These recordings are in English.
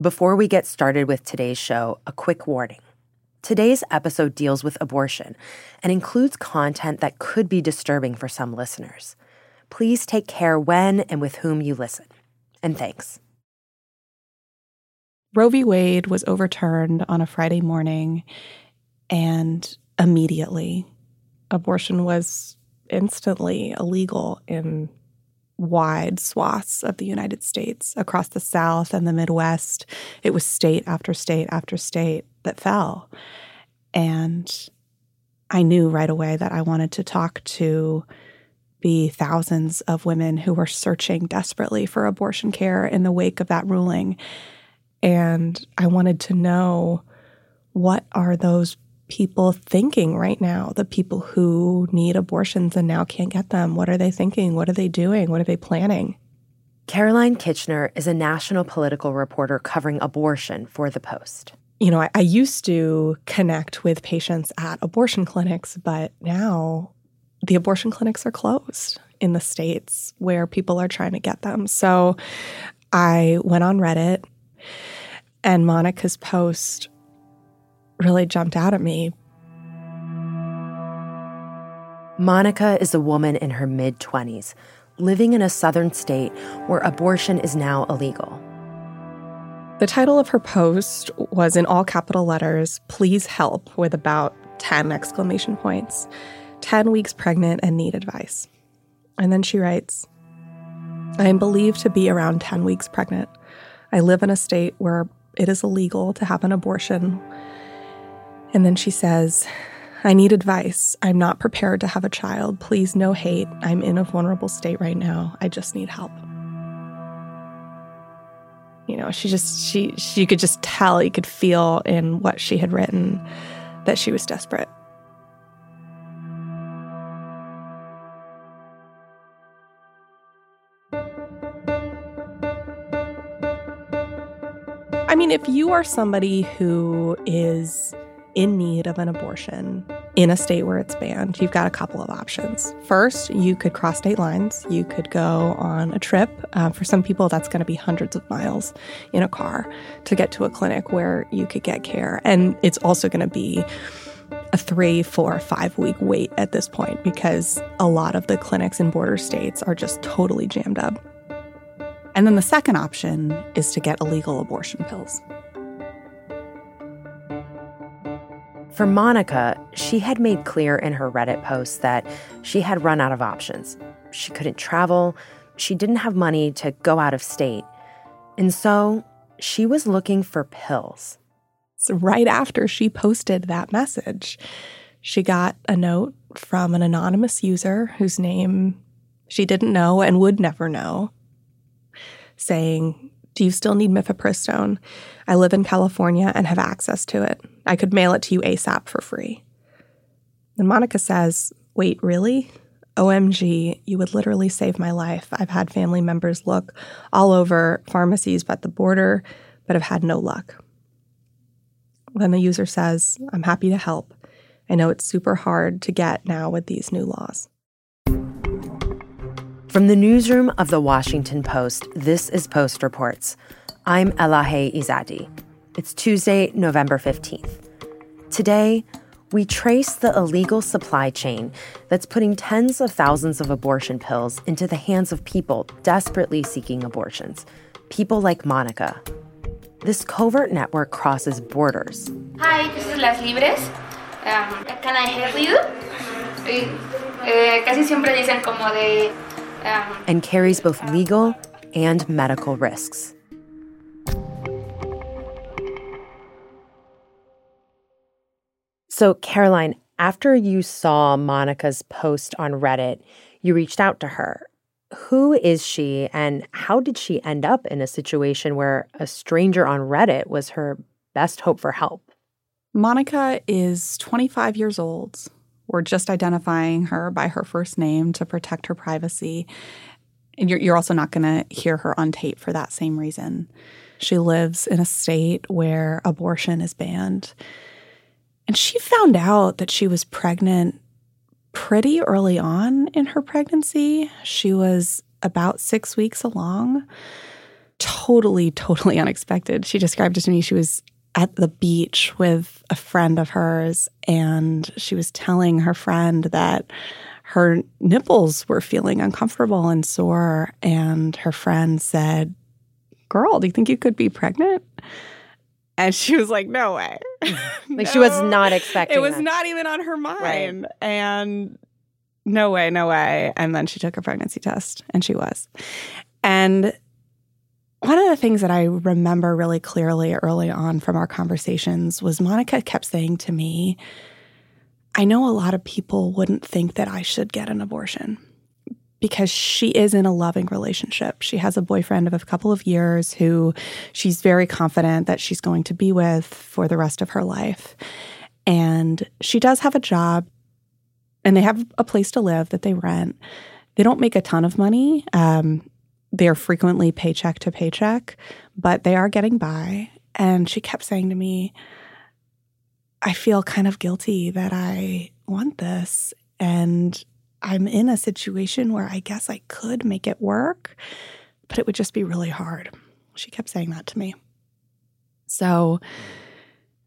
Before we get started with today's show, a quick warning. Today's episode deals with abortion and includes content that could be disturbing for some listeners. Please take care when and with whom you listen. And thanks. Roe v. Wade was overturned on a Friday morning, and immediately, abortion was instantly illegal in wide swaths of the United States. Across the South and the Midwest, it was state after state after state that fell. And I knew right away that I wanted to talk to the thousands of women who were searching desperately for abortion care in the wake of that ruling. And I wanted to know, what are those people thinking right now? The people who need abortions and now can't get them. What are they thinking? What are they doing? What are they planning? Caroline Kitchener is a national political reporter covering abortion for The Post. You know, I used to connect with patients at abortion clinics, but now the abortion clinics are closed in the states where people are trying to get them. So I went on Reddit, and Monica's post really jumped out at me. Monica is a woman in her mid-20s, living in a southern state where abortion is now illegal. The title of her post was in all capital letters, "Please help," with about 10 exclamation points. 10 weeks pregnant and need advice. And then she writes, "I am believed to be around 10 weeks pregnant. I live in a state where it is illegal to have an abortion." And then she says, "I need advice. I'm not prepared to have a child. Please, no hate. I'm in a vulnerable state right now. I just need help." You know, she could just tell, you could feel in what she had written that she was desperate. I mean, if you are somebody who is in need of an abortion in a state where it's banned, you've got a couple of options. First, you could cross state lines. You could go on a trip. For some people, that's going to be hundreds of miles in a car to get to a clinic where you could get care. And it's also going to be a 3, 4, 5 week wait at this point, because a lot of the clinics in border states are just totally jammed up. And then the second option is to get illegal abortion pills. For Monica, she had made clear in her Reddit post that she had run out of options. She couldn't travel. She didn't have money to go out of state. And so she was looking for pills. So right after she posted that message, she got a note from an anonymous user whose name she didn't know and would never know, saying, "Do you still need Mifepristone? I live in California and have access to it. I could mail it to you ASAP for free." And Monica says, "Wait, really? OMG, you would literally save my life. I've had family members look all over pharmacies at the border, but have had no luck." Then the user says, "I'm happy to help. I know it's super hard to get now with these new laws." From the newsroom of The Washington Post, this is Post Reports. I'm Elahe Izadi. It's Tuesday, November 15th. Today, we trace the illegal supply chain that's putting tens of thousands of abortion pills into the hands of people desperately seeking abortions, people like Monica. This covert network crosses borders. Hi, this is Las Libres. Can I help you? Casi siempre dicen como de... and carries both legal and medical risks. So, Caroline, after you saw Monica's post on Reddit, you reached out to her. Who is she, and how did she end up in a situation where a stranger on Reddit was her best hope for help? Monica is 25 years old. We're just identifying her by her first name to protect her privacy. And you're also not going to hear her on tape for that same reason. She lives in a state where abortion is banned. And she found out that she was pregnant pretty early on in her pregnancy. She was about 6 weeks along. totally, totally unexpected. She described it to me. She was at the beach with a friend of hers, and she was telling her friend that her nipples were feeling uncomfortable and sore. And her friend said, "Girl, do you think you could be pregnant?" And she was like, "No way." She was not expecting it. It was not even on her mind. Right. And no way, no way. And then she took a pregnancy test, and she was. And one of the things that I remember really clearly early on from our conversations was Monica kept saying to me, "I know a lot of people wouldn't think that I should get an abortion," because she is in a loving relationship. She has a boyfriend of a couple of years who she's very confident that she's going to be with for the rest of her life. And she does have a job, and they have a place to live that they rent. They don't make a ton of money. They are frequently paycheck to paycheck, but they are getting by. And she kept saying to me, "I feel kind of guilty that I want this, and I'm in a situation where I guess I could make it work, but it would just be really hard." She kept saying that to me. So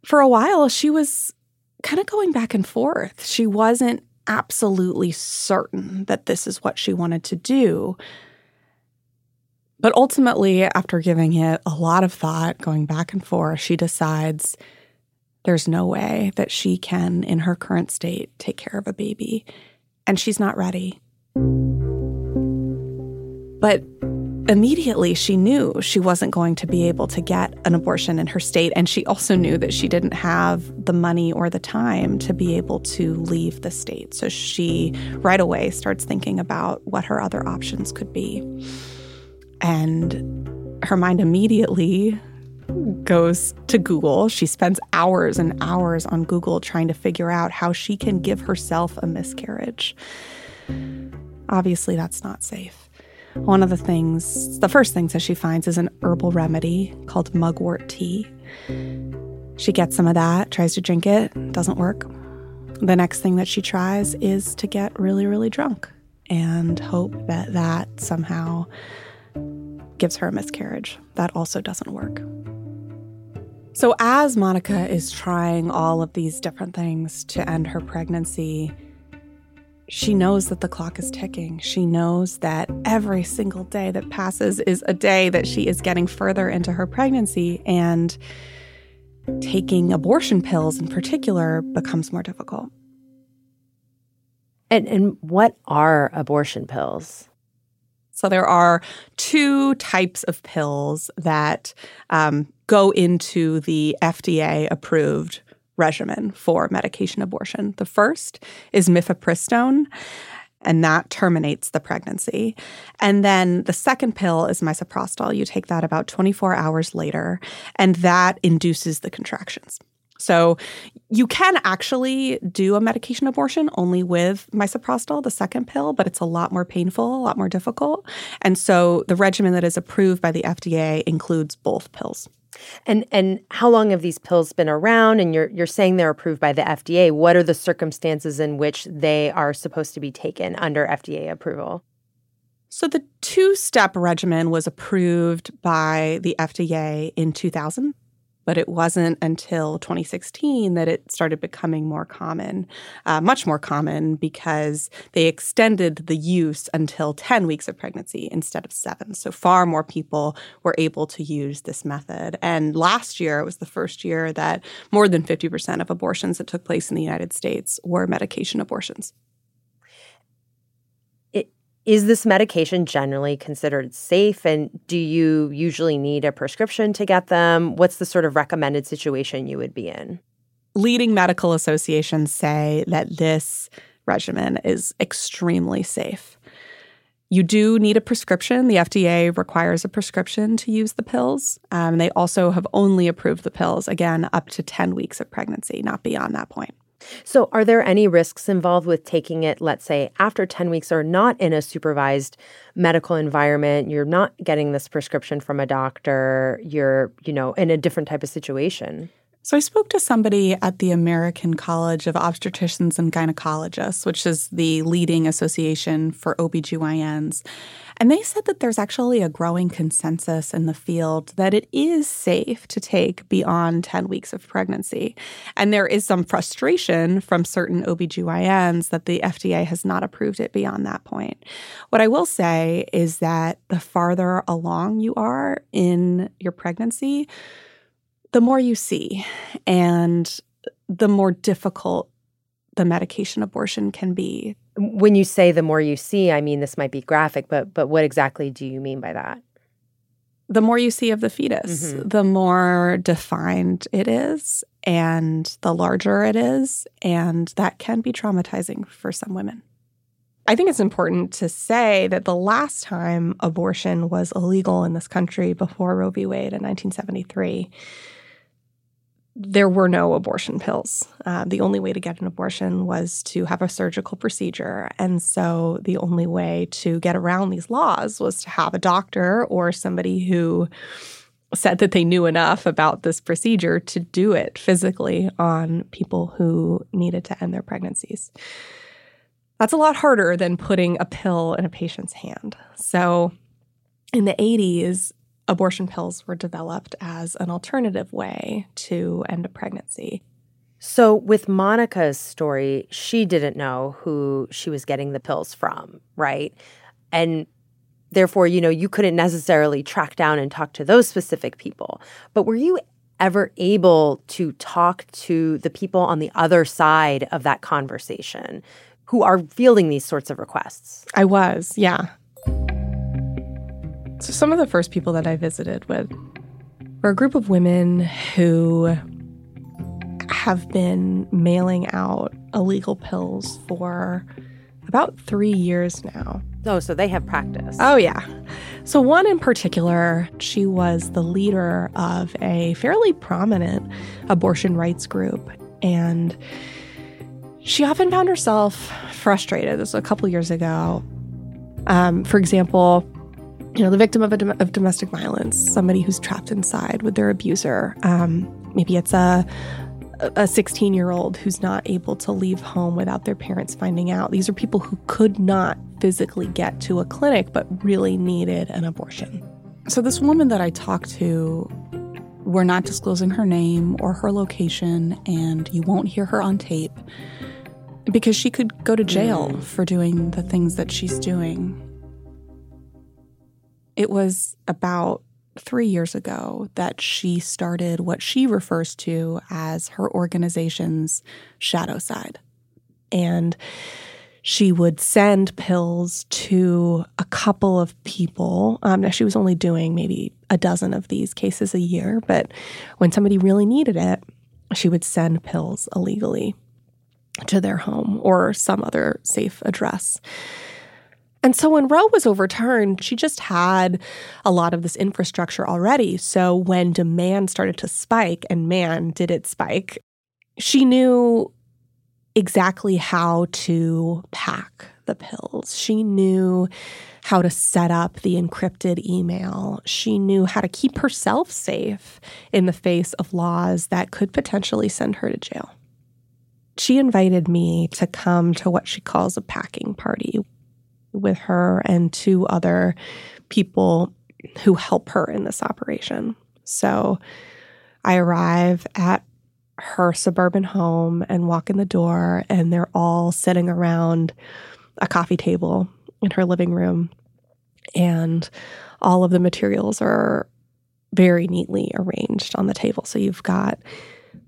for a while, she was kind of going back and forth. She wasn't absolutely certain that this is what she wanted to do. But ultimately, after giving it a lot of thought, going back and forth, she decides there's no way that she can, in her current state, take care of a baby. And she's not ready. But immediately she knew she wasn't going to be able to get an abortion in her state. And she also knew that she didn't have the money or the time to be able to leave the state. So she right away starts thinking about what her other options could be. And her mind immediately goes to Google. She spends hours and hours on Google trying to figure out how she can give herself a miscarriage. Obviously, that's not safe. One of the first things that she finds is an herbal remedy called mugwort tea. She gets some of that, tries to drink it, doesn't work. The next thing that she tries is to get really, really drunk and hope that that somehow gives her a miscarriage. That also doesn't work. So as Monica is trying all of these different things to end her pregnancy, she knows that the clock is ticking. She knows that every single day that passes is a day that she is getting further into her pregnancy, and taking abortion pills in particular becomes more difficult. And what are abortion pills? So there are two types of pills that go into the FDA-approved regimen for medication abortion. The first is mifepristone, and that terminates the pregnancy. And then the second pill is misoprostol. You take that about 24 hours later, and that induces the contractions. So you can actually do a medication abortion only with misoprostol, the second pill, but it's a lot more painful, a lot more difficult. And so the regimen that is approved by the FDA includes both pills. And how long have these pills been around? And you're saying they're approved by the FDA. What are the circumstances in which they are supposed to be taken under FDA approval? So the two-step regimen was approved by the FDA in 2000. But it wasn't until 2016 that it started becoming more common, much more common, because they extended the use until 10 weeks of pregnancy instead of 7. So far more people were able to use this method. And last year, it was the first year that more than 50% of abortions that took place in the United States were medication abortions. Is this medication generally considered safe, and do you usually need a prescription to get them? What's the sort of recommended situation you would be in? Leading medical associations say that this regimen is extremely safe. You do need a prescription. The FDA requires a prescription to use the pills. They also have only approved the pills, again, up to 10 weeks of pregnancy, not beyond that point. So are there any risks involved with taking it, let's say, after 10 weeks or not in a supervised medical environment? You're not getting this prescription from a doctor. You're, in a different type of situation. So I spoke to somebody at the American College of Obstetricians and Gynecologists, which is the leading association for OBGYNs, and they said that there's actually a growing consensus in the field that it is safe to take beyond 10 weeks of pregnancy. And there is some frustration from certain OBGYNs that the FDA has not approved it beyond that point. What I will say is that the farther along you are in your pregnancy, the more you see and the more difficult the medication abortion can be. When you say the more you see, I mean, this might be graphic, but what exactly do you mean by that? The more you see of the fetus, the more defined it is and the larger it is, and that can be traumatizing for some women. I think it's important to say that the last time abortion was illegal in this country before Roe v. Wade in 1973, there were no abortion pills. The only way to get an abortion was to have a surgical procedure. And so the only way to get around these laws was to have a doctor or somebody who said that they knew enough about this procedure to do it physically on people who needed to end their pregnancies. That's a lot harder than putting a pill in a patient's hand. So in the 80s, abortion pills were developed as an alternative way to end a pregnancy. So with Monica's story, she didn't know who she was getting the pills from, right? And therefore, you know, you couldn't necessarily track down and talk to those specific people. But were you ever able to talk to the people on the other side of that conversation who are fielding these sorts of requests? I was, yeah. So some of the first people that I visited with were a group of women who have been mailing out illegal pills for about 3 years now. Oh, so they have practice. Oh, yeah. So one in particular, she was the leader of a fairly prominent abortion rights group, and she often found herself frustrated. This was a couple years ago. For example, you know, the victim of domestic violence, somebody who's trapped inside with their abuser. Maybe it's a 16-year-old who's not able to leave home without their parents finding out. These are people who could not physically get to a clinic but really needed an abortion. So this woman that I talked to, we're not disclosing her name or her location, and you won't hear her on tape because she could go to jail for doing the things that she's doing. It was about 3 years ago that she started what she refers to as her organization's shadow side. And she would send pills to a couple of people. Now, she was only doing maybe a dozen of these cases a year, but when somebody really needed it, she would send pills illegally to their home or some other safe address. And so when Roe was overturned, she just had a lot of this infrastructure already. So when demand started to spike, and man, did it spike, she knew exactly how to pack the pills. She knew how to set up the encrypted email. She knew how to keep herself safe in the face of laws that could potentially send her to jail. She invited me to come to what she calls a packing party with her and two other people who help her in this operation. So I arrive at her suburban home and walk in the door, and they're all sitting around a coffee table in her living room, and all of the materials are very neatly arranged on the table. So you've got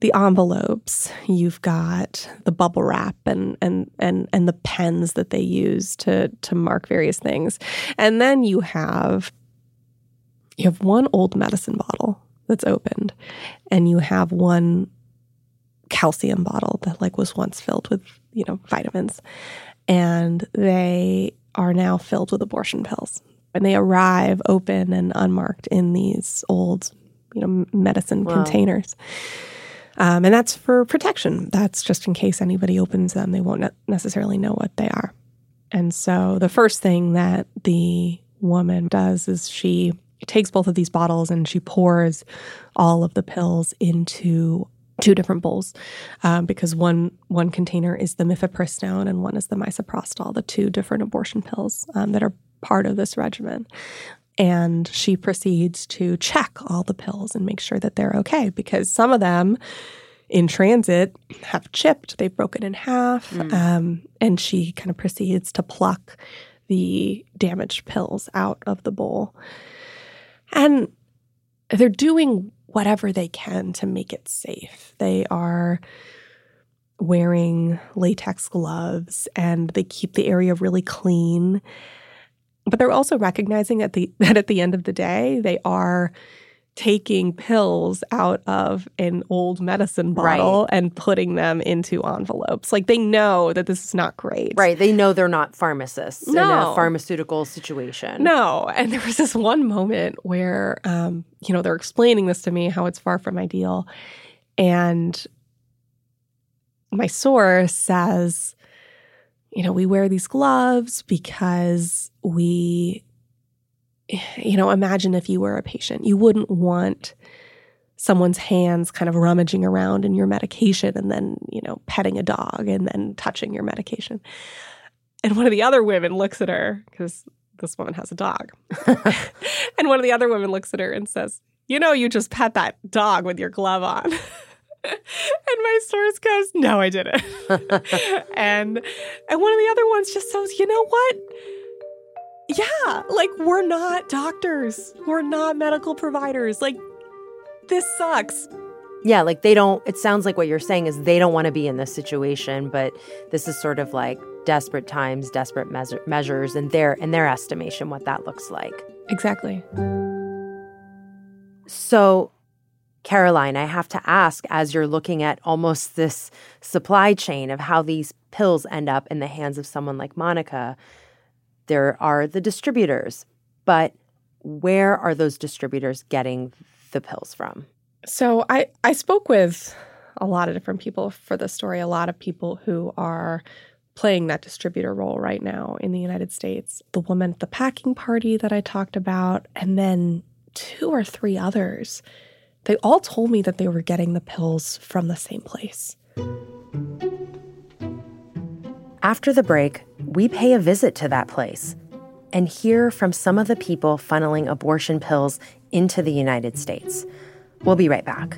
the envelopes, you've got the bubble wrap and the pens that they use to mark various things. And then you have one old medicine bottle that's opened, and you have one calcium bottle that was once filled with, vitamins. And they are now filled with abortion pills. And they arrive open and unmarked in these old, medicine containers. And that's for protection. That's just in case anybody opens them, they won't necessarily know what they are. And so the first thing that the woman does is she takes both of these bottles and she pours all of the pills into two different bowls, because one container is the mifepristone and one is the misoprostol, the two different abortion pills that are part of this regimen. And she proceeds to check all the pills and make sure that they're okay, because some of them in transit have chipped, they've broken in half, and she kind of proceeds to pluck the damaged pills out of the bowl. And they're doing whatever they can to make it safe. They are wearing latex gloves and they keep the area really clean. But they're also recognizing that at the end of the day, they are taking pills out of an old medicine bottle and putting them into envelopes. Like, they know that this is not great. Right. They know they're not pharmacists in a pharmaceutical situation. No. And there was this one moment where, they're explaining this to me, how it's far from ideal. And my source says, we wear these gloves because we... imagine if you were a patient, you wouldn't want someone's hands kind of rummaging around in your medication and then, petting a dog and then touching your medication. And one of the other women looks at her, because this woman has a dog. And one of the other women looks at her and says, you just pet that dog with your glove on. And my source goes, no, I didn't. and one of the other ones just says, you know what? Yeah, we're not doctors. We're not medical providers. This sucks. Yeah, they don't, it sounds like what you're saying is they don't want to be in this situation, but this is sort of desperate times, desperate measures, and in their estimation what that looks like. Exactly. So, Caroline, I have to ask, as you're looking at almost this supply chain of how these pills end up in the hands of someone like Monica, there are the distributors, but where are those distributors getting the pills from? So I spoke with a lot of different people for the story, a lot of people who are playing that distributor role right now in the United States. The woman at the packing party that I talked about, and then two or three others, they all told me that they were getting the pills from the same place. After the break, we pay a visit to that place and hear from some of the people funneling abortion pills into the United States. We'll be right back.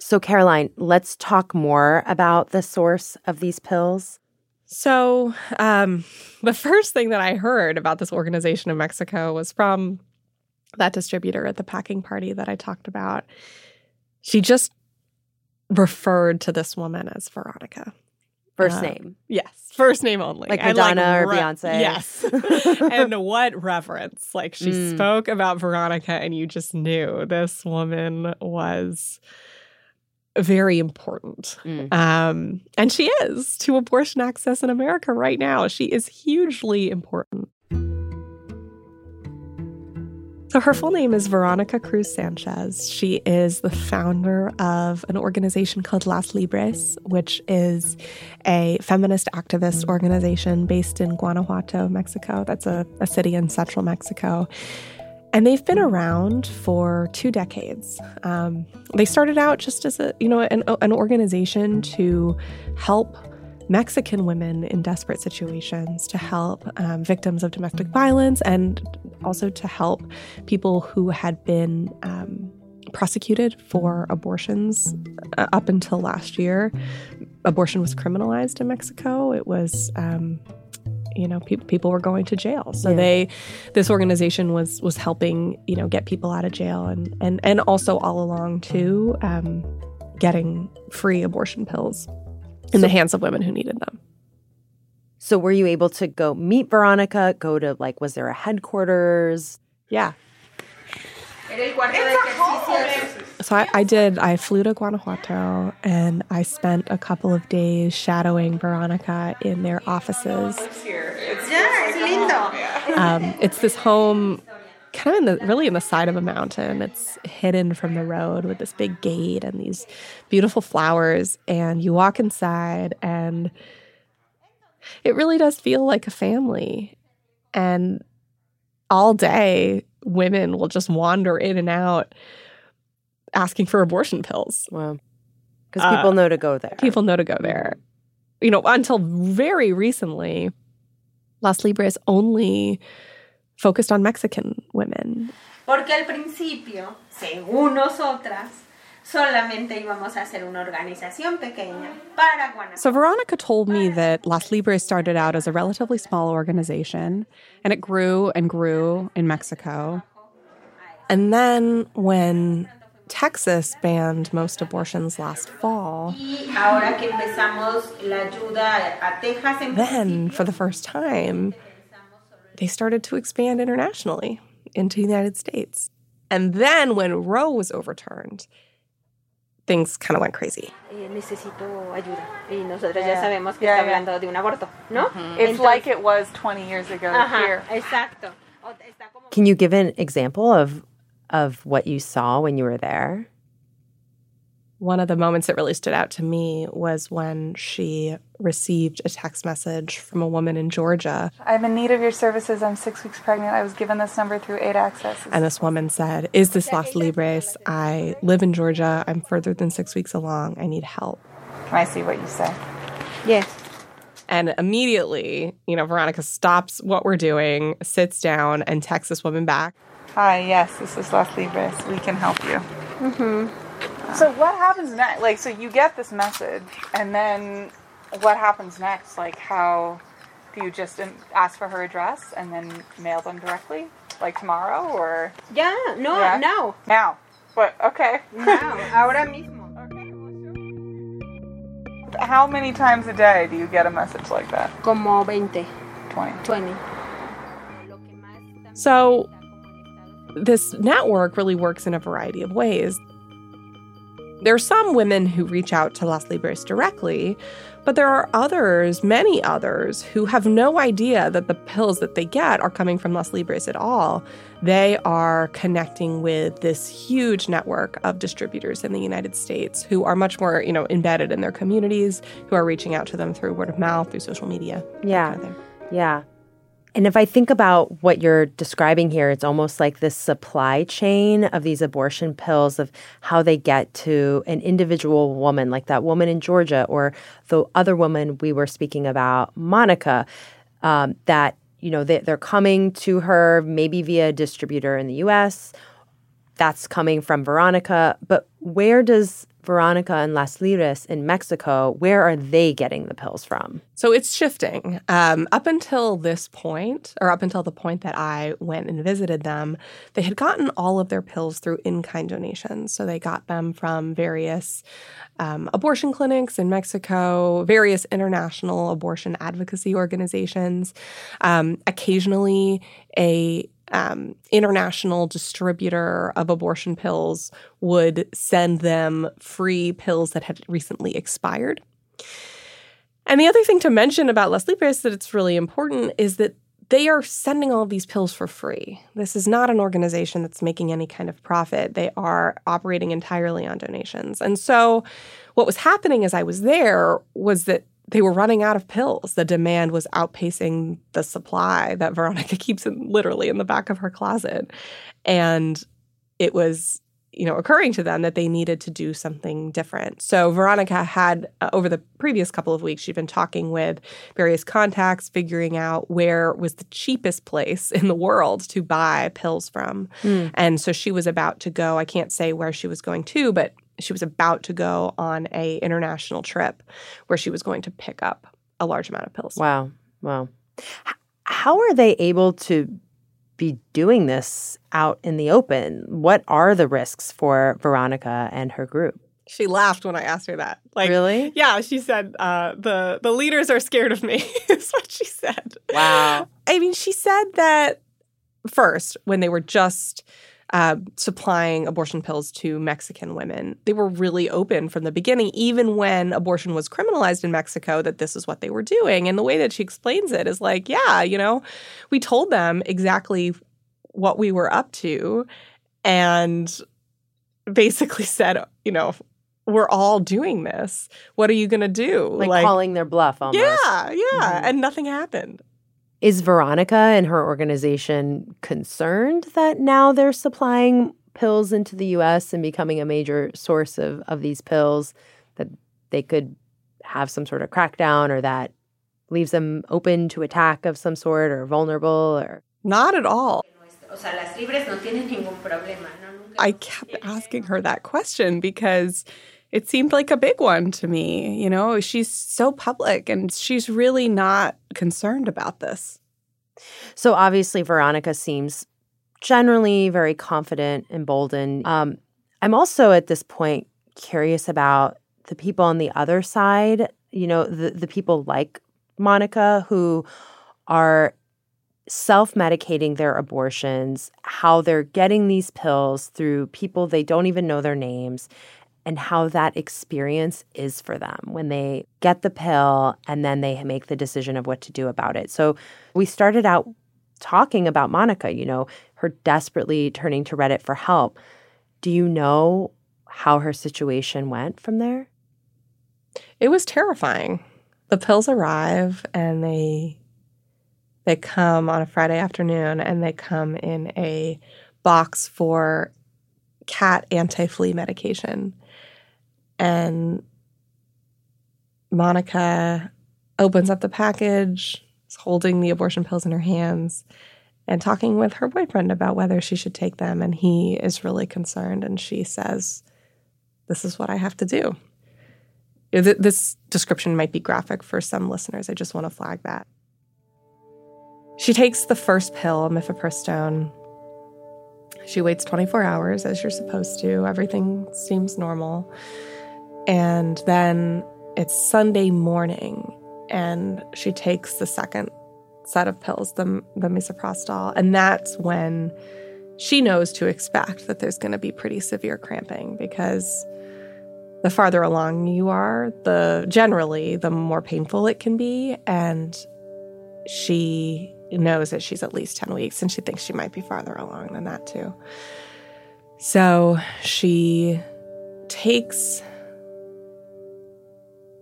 So, Caroline, let's talk more about the source of these pills. So, the first thing that I heard about this organization in Mexico was from that distributor at the packing party that I talked about. She just referred to this woman as Veronica. First name. Yes. First name only. Like Madonna or Beyonce. Yes. And what reverence. She spoke about Veronica and you just knew this woman was... very important. And she is to abortion access in America right now. She is hugely important. So her full name is Veronica Cruz Sanchez. She is the founder of an organization called Las Libres, which is a feminist activist organization based in Guanajuato, Mexico. That's a city in central Mexico. And they've been around for 2 decades. They started out just as an organization to help Mexican women in desperate situations, to help victims of domestic violence, and also to help people who had been prosecuted for abortions up until last year. Abortion was criminalized in Mexico. It was... people were going to jail. So this organization was helping, get people out of jail and also all along too, getting free abortion pills in the hands of women who needed them. So were you able to go meet Veronica, go to, like, was there a headquarters? Yeah. So I flew to Guanajuato and I spent a couple of days shadowing Veronica in their offices. It's this home kind of really in the side of a mountain. It's hidden from the road with this big gate and these beautiful flowers. And you walk inside and it really does feel like a family. And all day, women will just wander in and out asking for abortion pills. Wow. Because people know to go there. People know to go there. You know, until very recently, Las Libres only focused on Mexican women. Porque al principio, según nosotras, solamente íbamos a hacer una organización pequeña para Guanajuato. So Veronica told me that Las Libres started out as a relatively small organization, and it grew and grew in Mexico. And then when Texas banned most abortions last fall, then for the first time, they started to expand internationally into the United States. And then when Roe was overturned, things kind of went crazy. It's like it was 20 years ago here. Exacto. Can you give an example of what you saw when you were there? One of the moments that really stood out to me was when she received a text message from a woman in Georgia. I'm in need of your services. I'm 6 weeks pregnant. I was given this number through Aid Access. And this woman said, "Is this Las Libres? I live in Georgia. I'm further than 6 weeks along. I need help. Can I see what you say?" Yes. And immediately, you know, Veronica stops what we're doing, sits down, and texts this woman back. "Hi, yes, this is Las Libres. We can help you." Mm-hmm. So what happens next? Like, so you get this message, and then what happens next? Like, how do you just ask for her address and then mail them directly? Like tomorrow, or? Yeah, no, yeah. Now. Now. But, okay. Now. Ahora mismo. Okay, well, sure. How many times a day do you get a message like that? Como 20. 20. So this network really works in a variety of ways. There are some women who reach out to Las Libres directly, but there are others, many others, who have no idea that the pills that they get are coming from Las Libres at all. They are connecting with this huge network of distributors in the United States who are much more, you know, embedded in their communities, who are reaching out to them through word of mouth, through social media. Yeah, kind of. Yeah. And if I think about what you're describing here, it's almost like this supply chain of these abortion pills, of how they get to an individual woman, like that woman in Georgia or the other woman we were speaking about, Monica, that, you know, they're coming to her maybe via a distributor in the U.S. That's coming from Veronica. But where does Veronica and Las Libres in Mexico, where are they getting the pills from? So it's shifting. Up until this point, or up until the point that I went and visited them, they had gotten all of their pills through in-kind donations. So they got them from various abortion clinics in Mexico, various international abortion advocacy organizations, occasionally a international distributor of abortion pills would send them free pills that had recently expired. And the other thing to mention about Las Libres that it's really important is that they are sending all of these pills for free. This is not an organization that's making any kind of profit. They are operating entirely on donations. And so what was happening as I was there was that they were running out of pills. The demand was outpacing the supply that Veronica keeps literally in the back of her closet. And it was, you know, occurring to them that they needed to do something different. So Veronica had, over the previous couple of weeks, she'd been talking with various contacts, figuring out where was the cheapest place in the world to buy pills from. Mm. And so she was about to go, I can't say where she was going to, but she was about to go on an international trip where she was going to pick up a large amount of pills. Wow. Wow. How are they able to be doing this out in the open? What are the risks for Veronica and her group? She laughed when I asked her that. Like, really? Yeah, she said, the leaders are scared of me, is what she said. Wow. I mean, she said that first, when they were just supplying abortion pills to Mexican women, they were really open from the beginning, even when abortion was criminalized in Mexico, that this is what they were doing. And the way that she explains it is like, yeah, you know, we told them exactly what we were up to and basically said, you know, we're all doing this. What are you going to do? Like calling their bluff almost. Yeah, yeah. Mm-hmm. And nothing happened. Is Veronica and her organization concerned that now they're supplying pills into the U.S. and becoming a major source of these pills, that they could have some sort of crackdown or that leaves them open to attack of some sort or vulnerable? Or not at all. I kept asking her that question because it seemed like a big one to me. You know, she's so public and she's really not concerned about this. So obviously, Veronica seems generally very confident, emboldened. I'm also at this point curious about the people on the other side, you know, the people like Monica who are self-medicating their abortions, how they're getting these pills through people they don't even know their names, and how that experience is for them when they get the pill and then they make the decision of what to do about it. So we started out talking about Monica, you know, her desperately turning to Reddit for help. Do you know how her situation went from there? It was terrifying. The pills arrive and they come on a Friday afternoon, and they come in a box for cat anti-flea medication. And Monica opens up the package, is holding the abortion pills in her hands, and talking with her boyfriend about whether she should take them. And he is really concerned, and she says, "This is what I have to do." This description might be graphic for some listeners. I just want to flag that. She takes the first pill, Mifepristone. She waits 24 hours, as you're supposed to. Everything seems normal. And then it's Sunday morning, and she takes the second set of pills, the misoprostol. And that's when she knows to expect that there's going to be pretty severe cramping, because the farther along you are, generally, the more painful it can be. And she knows that she's at least 10 weeks, and she thinks she might be farther along than that, too. So she takes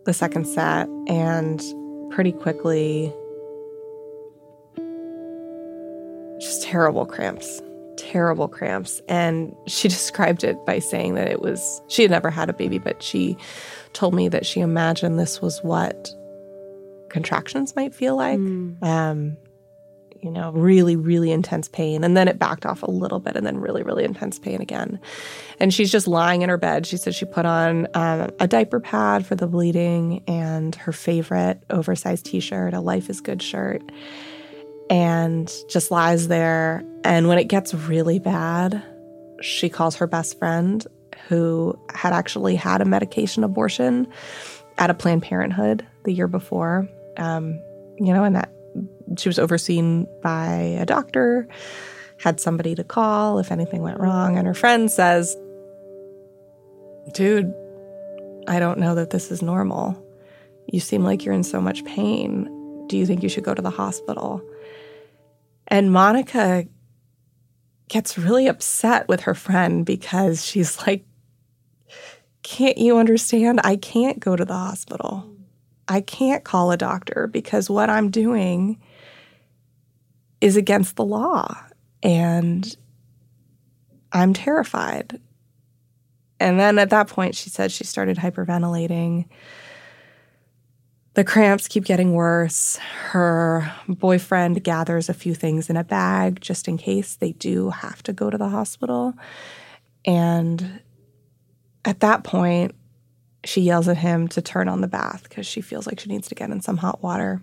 the second set, and pretty quickly, just terrible cramps. And she described it by saying that she had never had a baby, but she told me that she imagined this was what contractions might feel like. You know, really, really intense pain. And then it backed off a little bit, and then really, really intense pain again. And she's just lying in her bed. She said she put on a diaper pad for the bleeding and her favorite oversized T-shirt, a Life is Good shirt, and just lies there. And when it gets really bad, she calls her best friend, who had actually had a medication abortion at a Planned Parenthood the year before, you know, and that she was overseen by a doctor, had somebody to call if anything went wrong. And her friend says, "Dude, I don't know that this is normal. You seem like you're in so much pain. Do you think you should go to the hospital?" And Monica gets really upset with her friend, because she's like, "Can't you understand? I can't go to the hospital. I can't call a doctor, because what I'm doing is against the law, and I'm terrified." And then at that point, she said she started hyperventilating. The cramps keep getting worse. Her boyfriend gathers a few things in a bag just in case they do have to go to the hospital. And at that point, she yells at him to turn on the bath, because she feels like she needs to get in some hot water.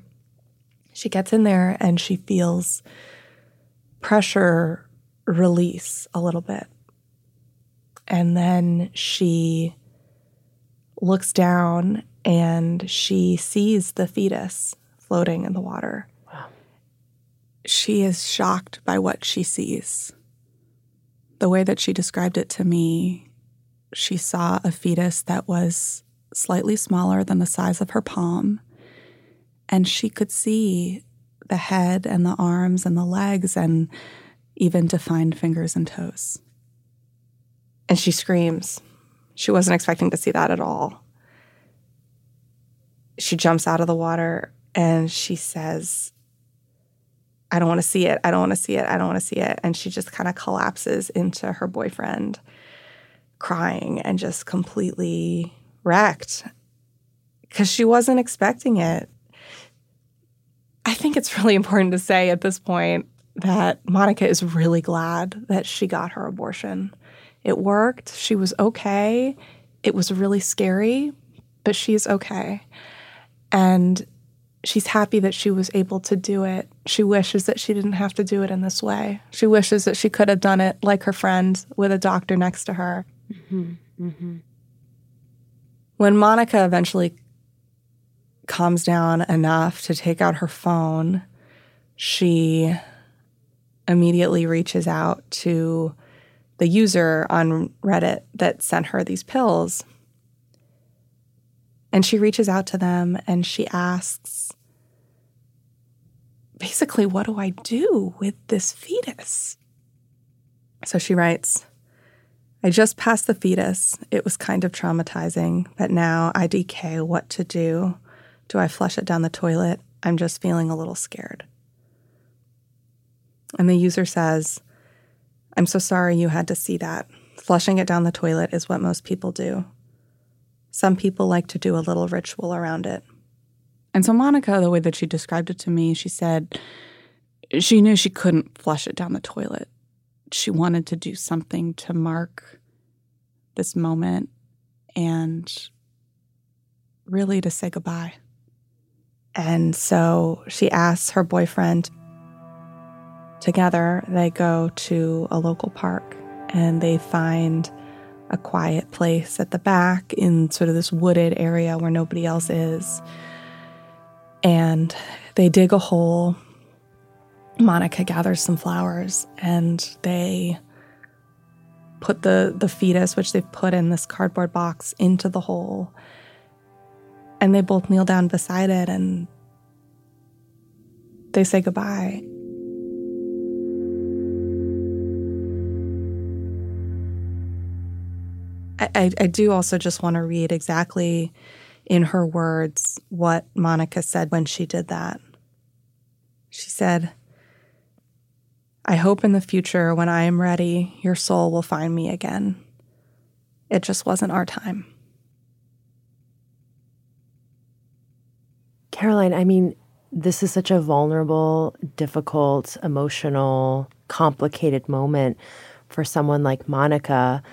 She gets in there, and she feels pressure release a little bit. And then she looks down and she sees the fetus floating in the water. Wow. She is shocked by what she sees. The way that she described it to me, she saw a fetus that was slightly smaller than the size of her palm, and she could see the head and the arms and the legs and even defined fingers and toes. And she screams. She wasn't expecting to see that at all. She jumps out of the water and she says, I don't want to see it. I don't want to see it. I don't want to see it. And she just kind of collapses into her boyfriend, crying and just completely wrecked because she wasn't expecting it. I think it's really important to say at this point that Monica is really glad that she got her abortion. It worked. She was okay. It was really scary, but she's okay. And she's happy that she was able to do it. She wishes that she didn't have to do it in this way. She wishes that she could have done it like her friend with a doctor next to her. Mm-hmm. Mm-hmm. When Monica eventually calms down enough to take out her phone, she immediately reaches out to the user on Reddit that sent her these pills. And she reaches out to them and she asks, basically, what do I do with this fetus? So she writes, I just passed the fetus. It was kind of traumatizing, but now I IDK what to do. Do I flush it down the toilet? I'm just feeling a little scared. And the user says, I'm so sorry you had to see that. Flushing it down the toilet is what most people do. Some people like to do a little ritual around it. And so Monica, the way that she described it to me, she said she knew she couldn't flush it down the toilet. She wanted to do something to mark this moment and really to say goodbye. And so she asks her boyfriend. Together, they go to a local park and they find a quiet place at the back in sort of this wooded area where nobody else is. And they dig a hole. Monica gathers some flowers and they put the fetus, which they've put in this cardboard box, into the hole. And they both kneel down beside it and they say goodbye. I do also just want to read exactly in her words what Monica said when she did that. She said, I hope in the future when I am ready, your soul will find me again. It just wasn't our time. Caroline, I mean, this is such a vulnerable, difficult, emotional, complicated moment for someone like Monica.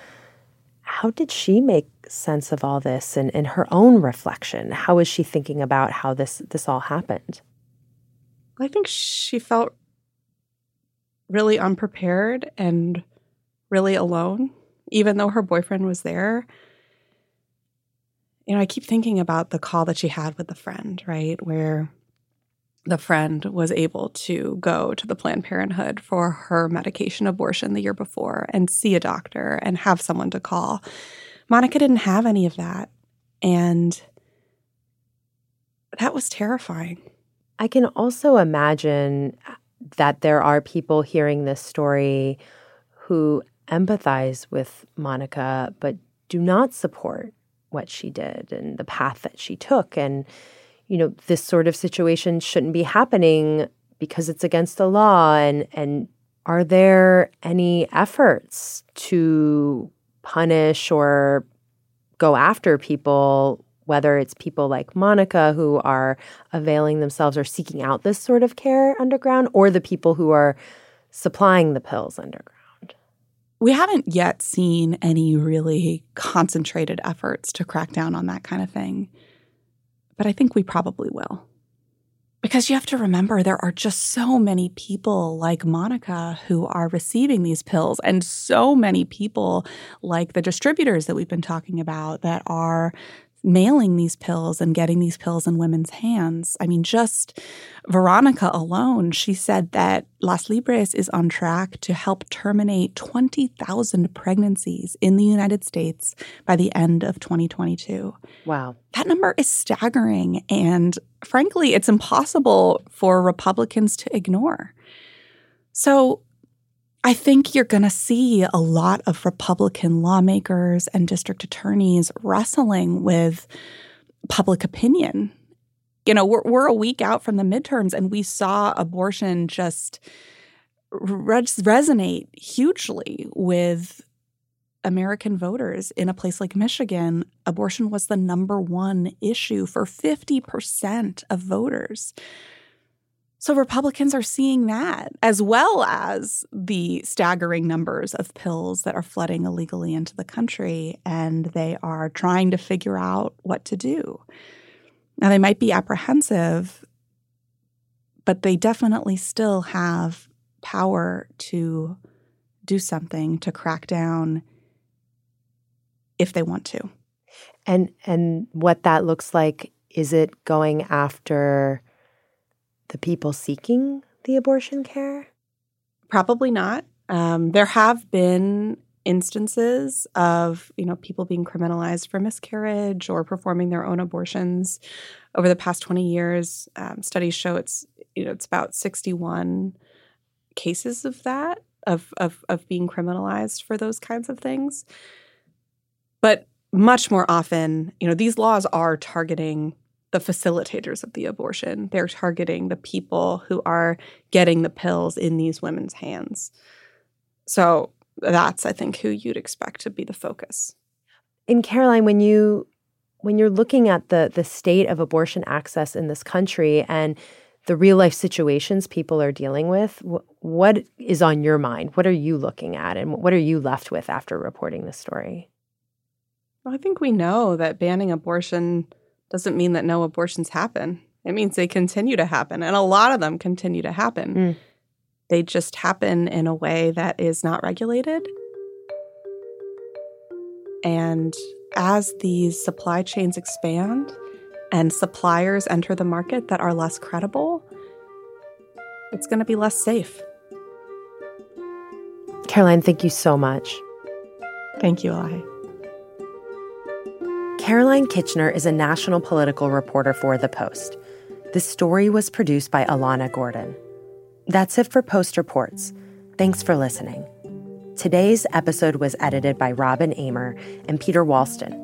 How did she make sense of all this and in her own reflection? How is she thinking about how this all happened? I think she felt really unprepared and really alone, even though her boyfriend was there. You know, I keep thinking about the call that she had with the friend, right, where the friend was able to go to the Planned Parenthood for her medication abortion the year before and see a doctor and have someone to call. Monica didn't have any of that, and that was terrifying. I can also imagine that there are people hearing this story who empathize with Monica but do not support what she did and the path that she took, and you know, this sort of situation shouldn't be happening because it's against the law. And are there any efforts to punish or go after people, whether it's people like Monica who are availing themselves or seeking out this sort of care underground, or the people who are supplying the pills underground? We haven't yet seen any really concentrated efforts to crack down on that kind of thing. But I think we probably will. Because you have to remember, there are just so many people like Monica who are receiving these pills, and so many people like the distributors that we've been talking about that are mailing these pills and getting these pills in women's hands. I mean, just Veronica alone, she said that Las Libres is on track to help terminate 20,000 pregnancies in the United States by the end of 2022. Wow. That number is staggering, and frankly, it's impossible for Republicans to ignore. So I think you're going to see a lot of Republican lawmakers and district attorneys wrestling with public opinion. You know, we're a week out from the midterms, and we saw abortion just resonate hugely with American voters. In a place like Michigan, abortion was the number one issue for 50% of voters. So Republicans are seeing that, as well as the staggering numbers of pills that are flooding illegally into the country, and they are trying to figure out what to do. Now, they might be apprehensive, but they definitely still have power to do something, to crack down if they want to. And what that looks like, is it going after the people seeking the abortion care? Probably not. There have been instances of, you know, people being criminalized for miscarriage or performing their own abortions over the past 20 years. Studies show it's about 61 cases of that, of being criminalized for those kinds of things. But much more often, you know, these laws are targeting the facilitators of the abortion. They're targeting the people who are getting the pills in these women's hands. So that's, I think, who you'd expect to be the focus. And Caroline, when you're looking at the state of abortion access in this country and the real-life situations people are dealing with, what is on your mind? What are you looking at, and what are you left with after reporting this story? Well, I think we know that banning abortion doesn't mean that no abortions happen. It means they continue to happen, and a lot of them continue to happen. They just happen in a way that is not regulated. And as these supply chains expand and suppliers enter the market that are less credible, it's going to be less safe. Caroline, thank you so much. Thank you, Elahe. Caroline Kitchener is a national political reporter for The Post. This story was produced by Alana Gordon. That's it for Post Reports. Thanks for listening. Today's episode was edited by Robin Amer and Peter Walston,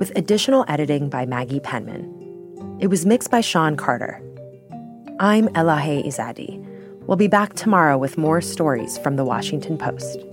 with additional editing by Maggie Penman. It was mixed by Sean Carter. I'm Elahe Izadi. We'll be back tomorrow with more stories from The Washington Post.